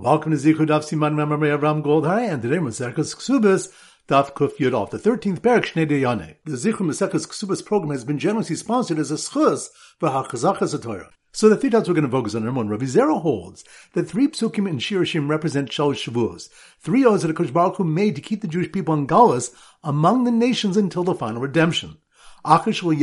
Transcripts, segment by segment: Welcome to Zichru Daf Siman Memory of Ram Goldhar, and today Maseches Kesubos Daf Kuf Yud Alef, the 13th Parak Shnei Dayane. The Zichru Maseches Kesubos program has been generously sponsored as a schus for Hachazachas HaTorah. So the three dots we're going to focus on. Number one, Rabbi Zeira holds that three psukim in Shir Hashirim represent Shalosh Shavuos, three oaths that Hakadosh Baruch Hu made to keep the Jewish people in Galus among the nations until the final redemption. One is that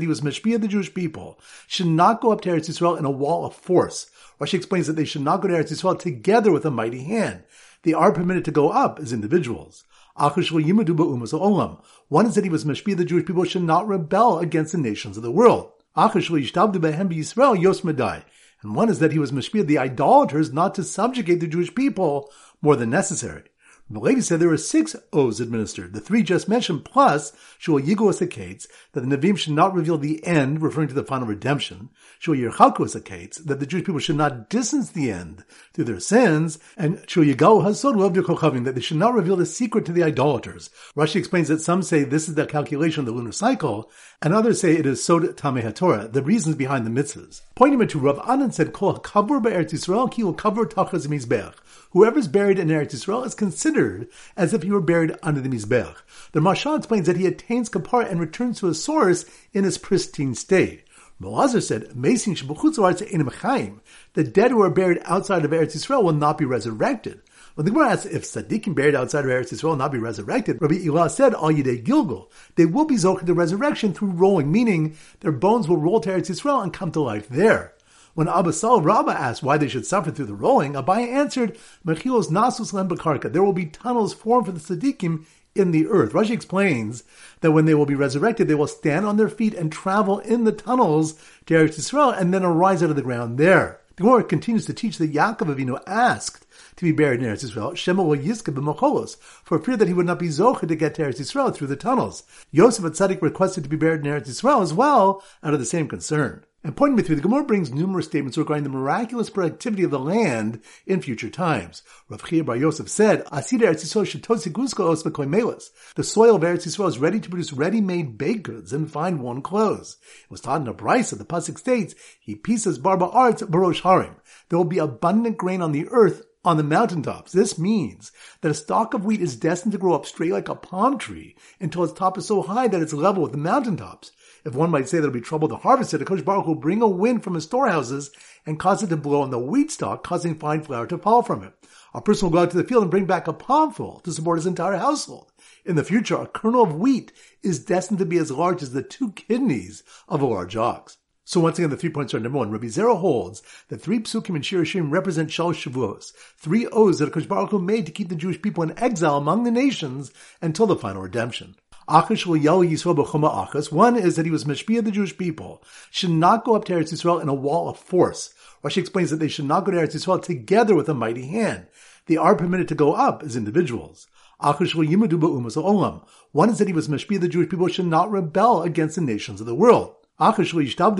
he was mishpia, the Jewish people should not go up to Eretz Yisrael in a wall of force. Rashi explains that they should not go to Eretz Yisrael together with a mighty hand. They are permitted to go up as individuals. One is that he was mishpia, the Jewish people should not rebel against the nations of the world. And one is that he was mishpia, the idolaters, not to subjugate the Jewish people more than necessary. The Levi said there are six oaths administered, the three just mentioned, plus Shul Yigos Akates, that the Nevi'im should not reveal the end, referring to the final redemption, Shul Yirchakos Akates, that the Jewish people should not distance the end through their sins, and Shul Yigau Hasod Lev Chachamim, that they should not reveal the secret to the idolaters. Rashi explains that some say this is the calculation of the lunar cycle, and others say it is Sod Tamei HaTorah, the reasons behind the mitzvahs. Pointing to Rav Anan said, Kol HaKavur B'Eretz Yisrael Ki HaKavur Tachas Mizbeach. Whoever is buried in Eretz Yisrael is considered as if he were buried under the Mizbeach. The Marsha explains that he attains kapara and returns to his source in his pristine state. Malazar said, the dead who are buried outside of Eretz Yisrael will not be resurrected. When the Gemara asks if Tzaddikim buried outside of Eretz Yisrael will not be resurrected, Rabbi Ila said, Al Yidei Gilgal, they will be zocheh the resurrection through rolling, meaning their bones will roll to Eretz Yisrael and come to life there. When Abba Saul Rabba asked why they should suffer through the rolling, Abayah answered, Mechilos Nasus Lem B'Karka, there will be tunnels formed for the Tzaddikim in the earth. Rashi explains that when they will be resurrected, they will stand on their feet and travel in the tunnels to Eretz Yisrael and then arise out of the ground there. The Gemara continues to teach that Yaakov Avinu asked to be buried in Eretz Yisrael, Shema lo yizke b'macholos, for fear that he would not be zocheh to get to Eretz Yisrael through the tunnels. Yosef at Tzaddik requested to be buried in Eretz Yisrael as well, out of the same concern. And pointing me through, the Gemara brings numerous statements regarding the miraculous productivity of the land in future times. Rav Chiya bar Yosef said, Asida Eretz Yisrael shetosi gusko os v'koimelis. The soil of Eretz Yisrael is ready to produce ready-made baked goods and fine worn clothes. It was taught in a Braisa, the Pasuk states, He pieces barba arts barosh harim. There will be abundant grain on the earth on the mountaintops. This means that a stalk of wheat is destined to grow up straight like a palm tree until its top is so high that it's level with the mountaintops. If one might say there will be trouble to harvest it, Hakadosh Baruch Hu will bring a wind from his storehouses and cause it to blow on the wheat stalk, causing fine flour to fall from it. A person will go out to the field and bring back a palmful to support his entire household. In the future, a kernel of wheat is destined to be as large as the 2 kidneys of a large ox. So once again, the 3 points are number one. Rabbi Zeira holds that three psukim in Shir Hashirim represent Shalosh Shavuos, three oaths that Hakadosh Baruch Hu made to keep the Jewish people in exile among the nations until the final redemption. One is that he was mishpia, the Jewish people should not go up to Eretz Yisrael in a wall of force. Rashi explains that they should not go to Eretz Yisrael together with a mighty hand. They are permitted to go up as individuals. One is that he was mishpia, the Jewish people should not rebel against the nations of the world. And one is that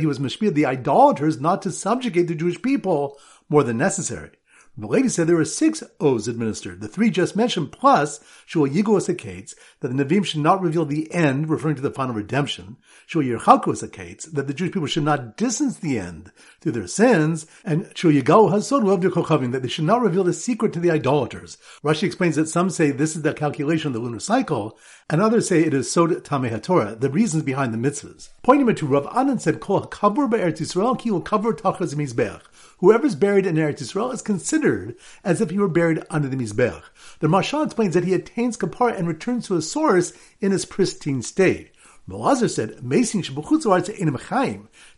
he was mishpia, the idolaters, not to subjugate the Jewish people more than necessary. The Levi said there were 6 oaths administered, the 3 just mentioned, plus Shul Yigos Akates, that the Nevi'im should not reveal the end, referring to the final redemption, Shul Yirchakos Akates, that the Jewish people should not distance the end through their sins, and Shul Yigau Hasod Lev Chachamim, that they should not reveal the secret to the idolaters. Rashi explains that some say this is the calculation of the lunar cycle, and others say it is Sod Tamei HaTorah, the reasons behind the mitzvahs. Pointing to Rav Anan said, Kol HaKavur B'Eretz Yisrael Ki HaKavur Tachas Mizbeach. Whoever is buried in Eretz Yisrael is considered as if he were buried under the Mizbeach. The Marsha explains that he attains kapara and returns to his source in his pristine state. Malazar said,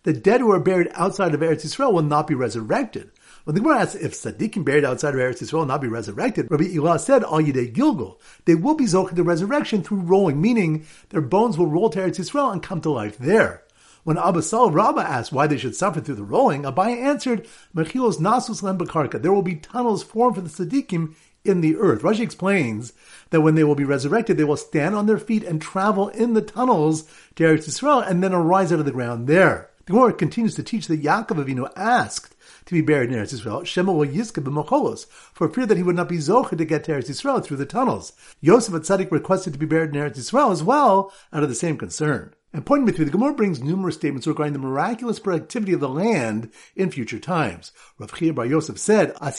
the dead who are buried outside of Eretz Yisrael will not be resurrected. When the Gemara asks if Tzaddikim buried outside of Eretz Yisrael will not be resurrected, Rabbi Ila said, Al Yidei Gilgal, they will be zocheh the resurrection through rolling, meaning their bones will roll to Eretz Yisrael and come to life there. When Abba Saul Rabba asked why they should suffer through the rolling, Abayah answered, Mechilos Nasus Lem B'Karka, there will be tunnels formed for the Tzaddikim in the earth. Rashi explains that when they will be resurrected, they will stand on their feet and travel in the tunnels to Eretz Yisrael and then arise out of the ground there. The Gemara continues to teach that Yaakov Avinu asked to be buried in Eretz Yisrael, Shema lo yizke b'macholos, for fear that he would not be zocheh to get to Eretz Yisrael through the tunnels. Yosef at Tzaddik requested to be buried in Eretz Yisrael as well, out of the same concern. And pointing me through, the Gemara brings numerous statements regarding the miraculous productivity of the land in future times. Rav Chiya bar Yosef said, the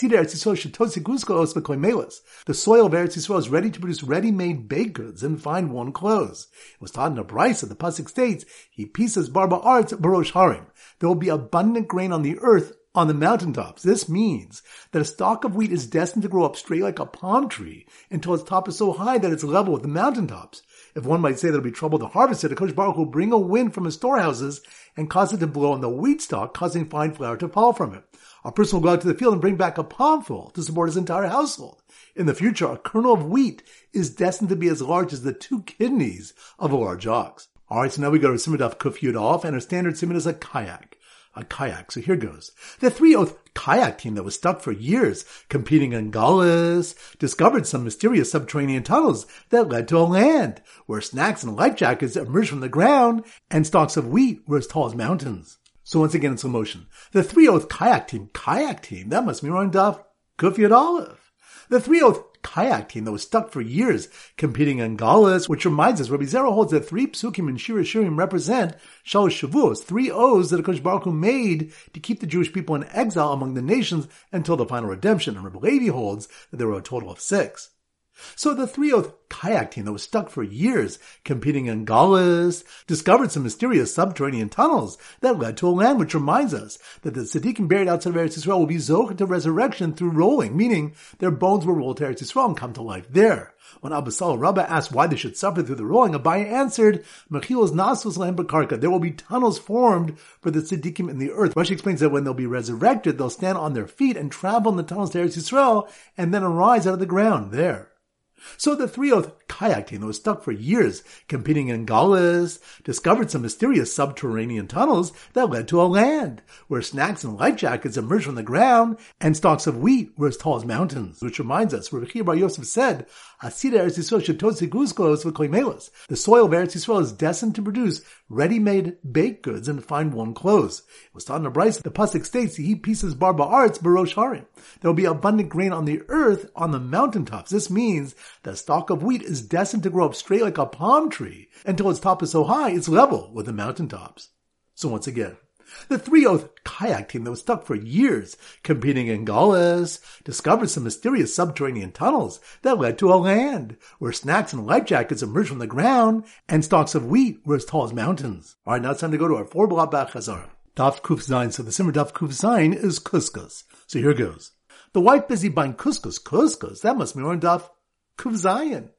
soil of Eretz Yisrael is ready to produce ready-made baked goods and fine-worn clothes. It was taught in a Braisa, the Pasuk states, he pieces barba arts barosh harim. There will be abundant grain on the earth, on the mountaintops. This means that a stalk of wheat is destined to grow up straight like a palm tree until its top is so high that it's level with the mountaintops. If one might say there'll be trouble to harvest it, Hakadosh Baruch Hu will bring a wind from his storehouses and cause it to blow on the wheat stalk, causing fine flour to fall from it. A person will go out to the field and bring back a palmful to support his entire household. In the future, a kernel of wheat is destined to be as large as the 2 kidneys of a large ox. Alright, so now we go to Zichru Daf Kuf Yud Aleph, and our standard simon is a kayak. So here goes. The 3-0 kayak team that was stuck for years competing in Galus discovered some mysterious subterranean tunnels that led to a land where snacks and life jackets emerged from the ground and stalks of wheat were as tall as mountains. So once again in slow motion. The 3-0 kayak team, that must be on Daf Kuf Yud Aleph. The 3-0 kayak team that was stuck for years competing in Galus, which reminds us, Rabbi Zeira holds that 3 psukim in Shir Hashirim represent Shalosh Shavuos, 3 oaths that Hakadosh Baruch Hu made to keep the Jewish people in exile among the nations until the final redemption, and Rabbi Levi holds that there were a total of 6. So the 3-0 kayak team that was stuck for years competing in Galus discovered some mysterious subterranean tunnels that led to a land, which reminds us that the tzaddikim buried outside of Eretz Yisrael will be zocheh to resurrection through rolling, meaning their bones were rolled to Eretz Yisrael and come to life there. When Abba Saul Rabba asked why they should suffer through the rolling, Abayah answered, Mechilos nasos lahem b'karka. There will be tunnels formed for the tzaddikim in the earth. Rashi explains that when they'll be resurrected, they'll stand on their feet and travel in the tunnels to Eretz Yisrael and then arise out of the ground there. So the 3-0 kayak team that was stuck for years competing in Galus discovered some mysterious subterranean tunnels that led to a land where snacks and life jackets emerged from the ground and stalks of wheat were as tall as mountains. Which reminds us, Rav Chiya bar Yosef said, the soil of Eretz Yisrael is destined to produce ready-made baked goods and fine-worn clothes. It was taught in the Braisa, the Pasuk states, he pieces barba arts barosh harim. There will be abundant grain on the earth on the mountaintops. This means the stalk of wheat is destined to grow up straight like a palm tree until its top is so high it's level with the mountaintops. So once again, the 3-0 kayak team that was stuck for years competing in Galus discovered some mysterious subterranean tunnels that led to a land where snacks and life jackets emerged from the ground and stalks of wheat were as tall as mountains. Alright, now it's time to go to our 4-block back Chazara. Daf Kuf Zayin. So the Simmer Daf Kuf Zayin is couscous. So here goes. The wife busy buying couscous. That must be more in Daf Kuf Zayin.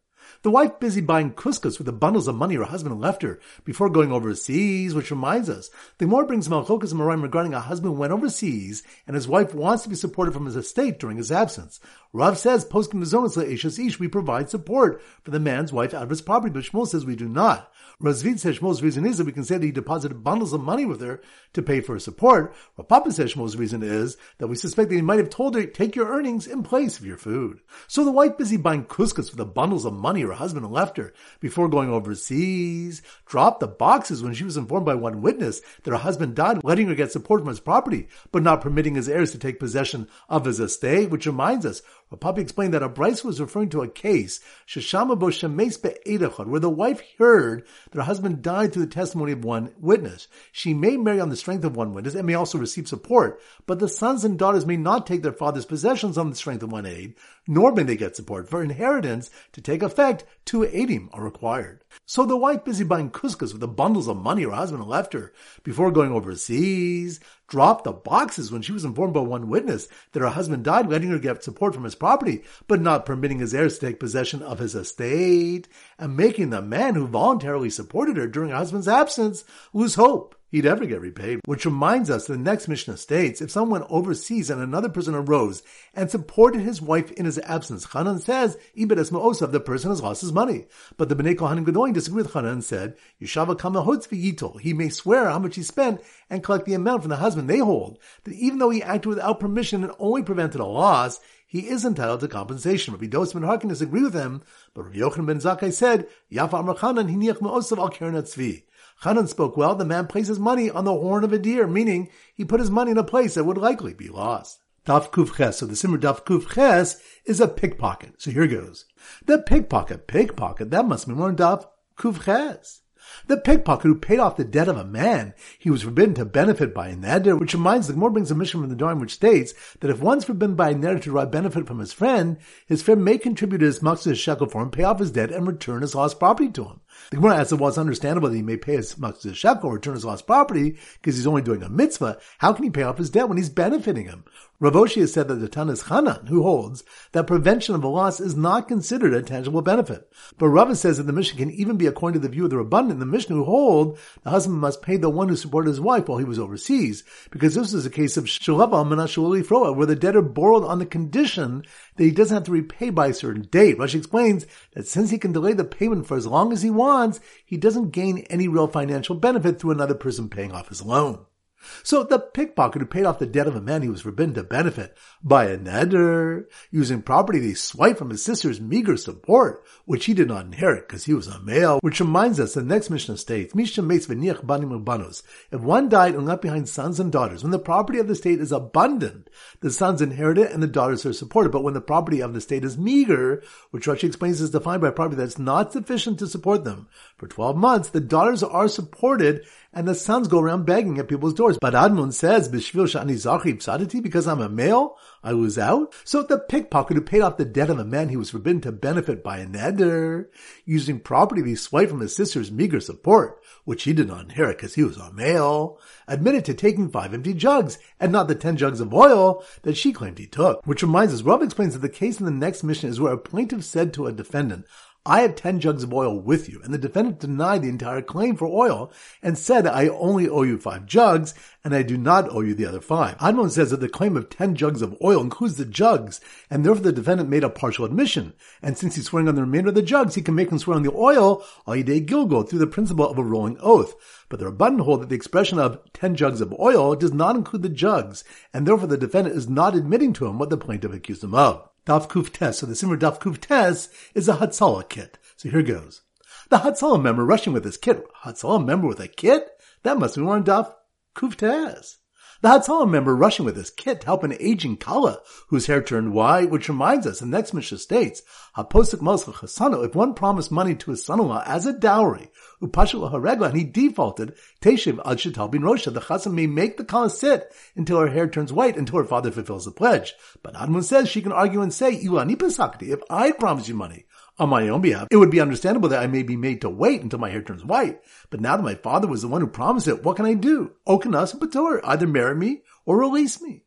The wife busy buying couscous with the bundles of money her husband left her before going overseas, which reminds us, the Gemara brings Malchokas and Maraim regarding a husband who went overseas and his wife wants to be supported from his estate during his absence. Rav says, Poskim Mizonos Le'eshes Ish, we provide support for the man's wife out of his property, but Shmuel says we do not. Razvid says Shmuel's reason is that we can say that he deposited bundles of money with her to pay for her support. Rav Papa says Shmuel's reason is that we suspect that he might have told her, take your earnings in place of your food. So the wife busy buying couscous with the bundles of money her husband left her before going overseas, dropped the boxes when she was informed by one witness that her husband died, letting her get support from his property, but not permitting his heirs to take possession of his estate, which reminds us, Rav Papa explained that a Braisa was referring to a case, Sheshama bo shemes be'edachod, where the wife heard that her husband died through the testimony of one witness. She may marry on the strength of one witness and may also receive support, but the sons and daughters may not take their father's possessions on the strength of one aid, nor may they get support. For inheritance to take effect, 2 edim are required. So the wife busy buying couscous with the bundles of money her husband left her before going overseas, dropped the boxes when she was informed by one witness that her husband died, letting her get support from his property, but not permitting his heirs to take possession of his estate, and making the man who voluntarily supported her during her husband's absence lose hope he'd ever get repaid. Which reminds us, the next Mishnah states, if someone went overseas and another person arose and supported his wife in his absence, Hanan says, Ibed es ma'osav, the person has lost his money. But the Bnei Kohanim disagree with Hanan and said, Yeshava kama hotz v'yitol, he may swear how much he spent and collect the amount from the husband. They hold that even though he acted without permission and only prevented a loss, he is entitled to compensation. Rabbi Dost Harkin disagreed with him, but Rabbi Yochanan ben Zakkai said, Yafa amar Hanan hiniach ma'osav al keren hatzvi. Hanan spoke well, the man placed his money on the horn of a deer, meaning he put his money in a place that would likely be lost. Daf Kuf Ches. So the Simmer Daf Kuf Ches is a pickpocket. So here goes. The pickpocket, that must be more Daf Kuf Ches. The pickpocket who paid off the debt of a man he was forbidden to benefit by a neder, which reminds the Gemara brings a mission from the Dorim which states that if one's forbidden by a neder to derive benefit from his friend may contribute his maksud his shekel for him, pay off his debt, and return his lost property to him. The Gemara asks if it's understandable that he may pay his maksud his shekel or return his lost property because he's only doing a mitzvah. How can he pay off his debt when he's benefiting him? Rav Oshia said that the Tana is Hanan, who holds that prevention of a loss is not considered a tangible benefit. But Rava says that the Mishnah can even be according to the view of the Rabbanan, the Mishnah who hold the husband must pay the one who supported his wife while he was overseas, because this is a case of Shalava Menashul Ifroa, where the debtor borrowed on the condition that he doesn't have to repay by a certain date. Rashi explains that since he can delay the payment for as long as he wants, he doesn't gain any real financial benefit through another person paying off his loan. So the pickpocket who paid off the debt of a man he was forbidden to benefit by a neder, using property that he swiped from his sister's meager support, which he did not inherit because he was a male, which reminds us the next Mishnah states, Mishnah makes v'niach banim ubanos. If one died and left behind sons and daughters, when the property of the state is abundant, the sons inherit it and the daughters are supported. But when the property of the state is meager, which Rashi explains is defined by property that's not sufficient to support them, for 12 months, the daughters are supported and the sons go around begging at people's doors. But Admon says, because I'm a male, I lose out. So the pickpocket who paid off the debt of a man he was forbidden to benefit by a neder, using property he swiped from his sister's meager support, which he did not inherit because he was a male, admitted to taking 5 empty jugs, and not the 10 jugs of oil that she claimed he took. Which reminds us, Rob explains that the case in the next mission is where a plaintiff said to a defendant, I have 10 jugs of oil with you, and the defendant denied the entire claim for oil and said, I only owe you 5 jugs, and I do not owe you the other 5. Admon says that the claim of 10 jugs of oil includes the jugs, and therefore the defendant made a partial admission. And since he's swearing on the remainder of the jugs, he can make him swear on the oil, ayidei gilgul, through the principle of a rolling oath. But the Rabbanan hold that the expression of 10 jugs of oil does not include the jugs, and therefore the defendant is not admitting to him what the plaintiff accused him of. Daf Kuf Tes. So the Simmer Daf Kuf Tes is a Hatzala kit. So here goes. The Hatzala member rushing with his kit. Hatzala member with a kit? That must be one Daf Kuf Tes. The Hatzala member rushing with his kit to help an aging Kala whose hair turned white, which reminds us, the next Mishnah states, HaPosik Malzach Hasano, if one promised money to his son-in-law as a dowry, Upashul HaRegla, and he defaulted, Teshiv Ad Shetal Bin Rosha, the Chasam may make the Kala sit until her hair turns white, until her father fulfills the pledge. But Admon says she can argue and say, Ilani Pesakti, if I promise you money on my own behalf, it would be understandable that I may be made to wait until my hair turns white. But now that my father was the one who promised it, what can I do? Okanas Bator, either marry me or release me.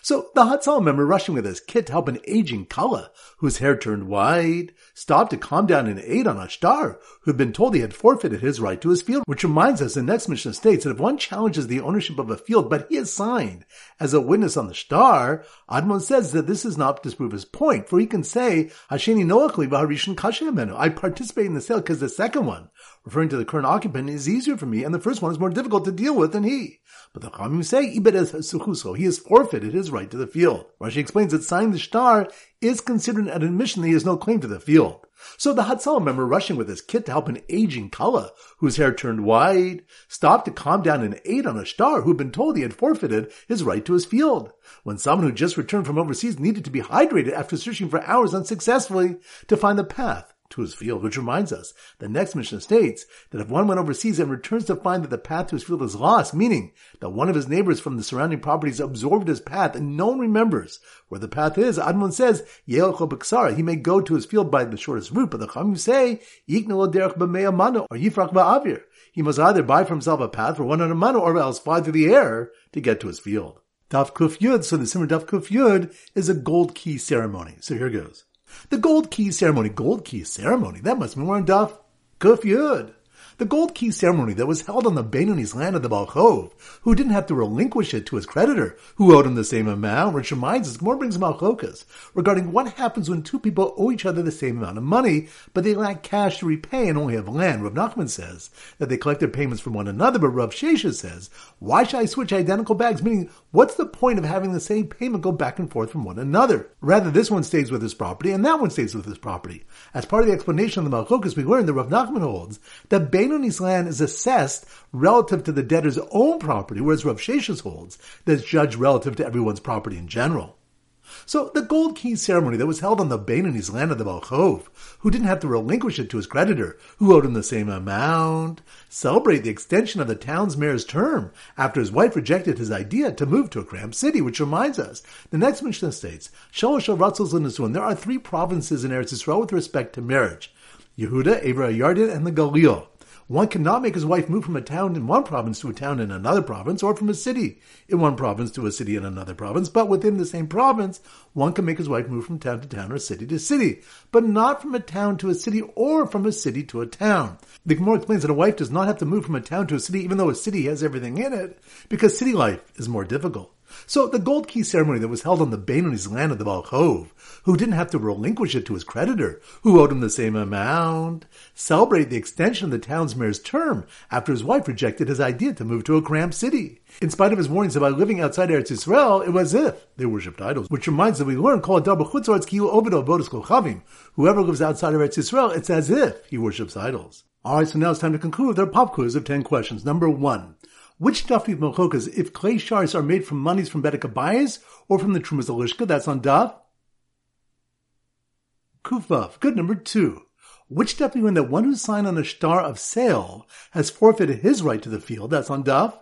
So the Hatzal member rushing with his kit to help an aging Kala, whose hair turned white, stopped to calm down and aid on Ashtar, who'd been told he had forfeited his right to his field, which reminds us the next Mishnah states that if one challenges the ownership of a field, but he is signed as a witness on the Shtar, Admon says that this does not disprove his point, for he can say, Hasheni noachli v'harishon kashe amenu, I participate in the sale because the second one, referring to the current occupant, is easier for me, and the first one is more difficult to deal with than he. But the Chachamim say, Ibed es suchuso, he has forfeited his right to the field. Rashi explains that signing the shtar is considered an admission that he has no claim to the field. So the Hatzala member rushing with his kit to help an aging Kala, whose hair turned white, stopped to calm down and aid on a shtar who'd been told he had forfeited his right to his field. When someone who just returned from overseas needed to be hydrated after searching for hours unsuccessfully to find the path to his field, which reminds us, the next Mishnah states that if one went overseas and returns to find that the path to his field is lost, meaning that one of his neighbors from the surrounding properties absorbed his path and no one remembers where the path is, Admon says, Ye'elcho b'ksara, he may go to his field by the shortest route, but the Chachamim say, Yiknelo derech b'mea mano, or Yifrach ba'avir, he must either buy for himself a path for 100 mano or else fly through the air to get to his field. Daf Kuf Yud, so the Simmer Daf Kuf Yud is a gold key ceremony. So here goes. The gold key ceremony, that must be more in Daf Kuf Yud. The gold key ceremony that was held on the Benoni's land of the Balchov, who didn't have to relinquish it to his creditor, who owed him the same amount, which reminds us, more brings Malchokas, regarding what happens when two people owe each other the same amount of money, but they lack cash to repay and only have land. Rav Nachman says that they collect their payments from one another, but Rav Shesha says, why should I switch identical bags? Meaning, what's the point of having the same payment go back and forth from one another? Rather, this one stays with his property, and that one stays with his property. As part of the explanation of the Malchokas, we learned that Rav Nachman holds that Benoni's land is assessed relative to the debtor's own property, whereas Rav Shesha holds that it's judged relative to everyone's property in general. So the gold key ceremony that was held on the Benini's land of the Balchov, who didn't have to relinquish it to his creditor, who owed him the same amount, celebrate the extension of the town's mayor's term after his wife rejected his idea to move to a cramped city, which reminds us. The next Mishnah states, there are three provinces in Eretz Yisrael with respect to marriage, Yehuda, Eber, Yarden, and the Galil. One cannot make his wife move from a town in one province to a town in another province, or from a city in one province to a city in another province, but within the same province, one can make his wife move from town to town or city to city, but not from a town to a city or from a city to a town. The Gemara explains that a wife does not have to move from a town to a city, even though a city has everything in it, because city life is more difficult. So the gold key ceremony that was held on the Benini's land of the Balchov, who didn't have to relinquish it to his creditor, who owed him the same amount, celebrated the extension of the town's mayor's term after his wife rejected his idea to move to a cramped city. In spite of his warnings about living outside Eretz Yisrael, it was as if they worshipped idols, which reminds us that we learn, whoever lives outside of Eretz Yisrael, it's as if he worships idols. Alright, so now it's time to conclude with our pop quiz of 10 questions. Number 1. Which daf of Melchokas, if clay shards are made from monies from Bedek Abayis or from the Trumas Alishka? That's on daf Kufav. Good. Number 2. Which daf when that one who signed on a shtar of sale has forfeited his right to the field? That's on daf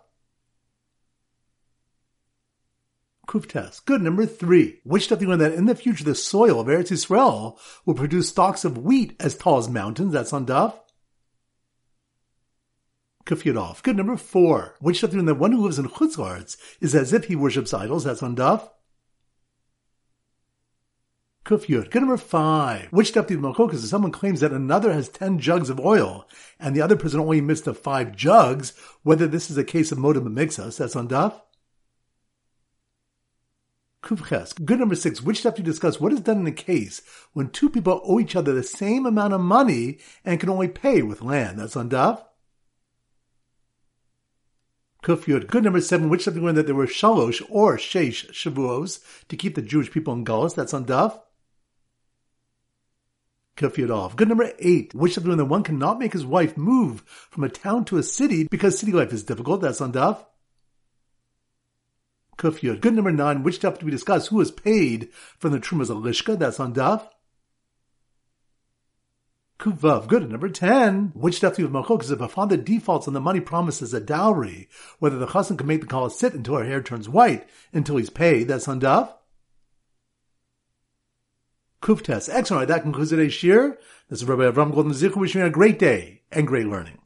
Kuftes. Good. Number 3. Which daf when that in the future the soil of Eretz Yisrael will produce stalks of wheat as tall as mountains? That's on daf Kafyadov. Good. Number 4. Which daf that one who lives in Chutzlards is as if he worships idols? That's on daf Kufyud. Good. Number 5. Which daf Melchokas is someone claims that another has 10 jugs of oil and the other person only missed the 5 jugs, whether this is a case of modem mixas? That's on daf Kufches. Good. Number 6. Which daf discuss what is done in a case when two people owe each other the same amount of money and can only pay with land? That's on daf Kufyud. Good. Number 7. Which daf learned that there were Shalosh or Sheish Shavuos to keep the Jewish people in Galus? That's on daf Kufyud. Good. Number 8. Which daf learned that one cannot make his wife move from a town to a city because city life is difficult? That's on daf Kufyud. Good. Number 9. Which daf do we discuss who is paid from the Trumas Alishka? That's on daf Kuvav. Good. Number 10. Which daf of Melchokas is if a father defaults on the money promised as a dowry, whether the chassan can make the call sit until her hair turns white, until he's paid? That's on daf Kuftes. Excellent. That concludes today's shir. This is Rabbi Avram Golden Zichru wishing you a great day and great learning.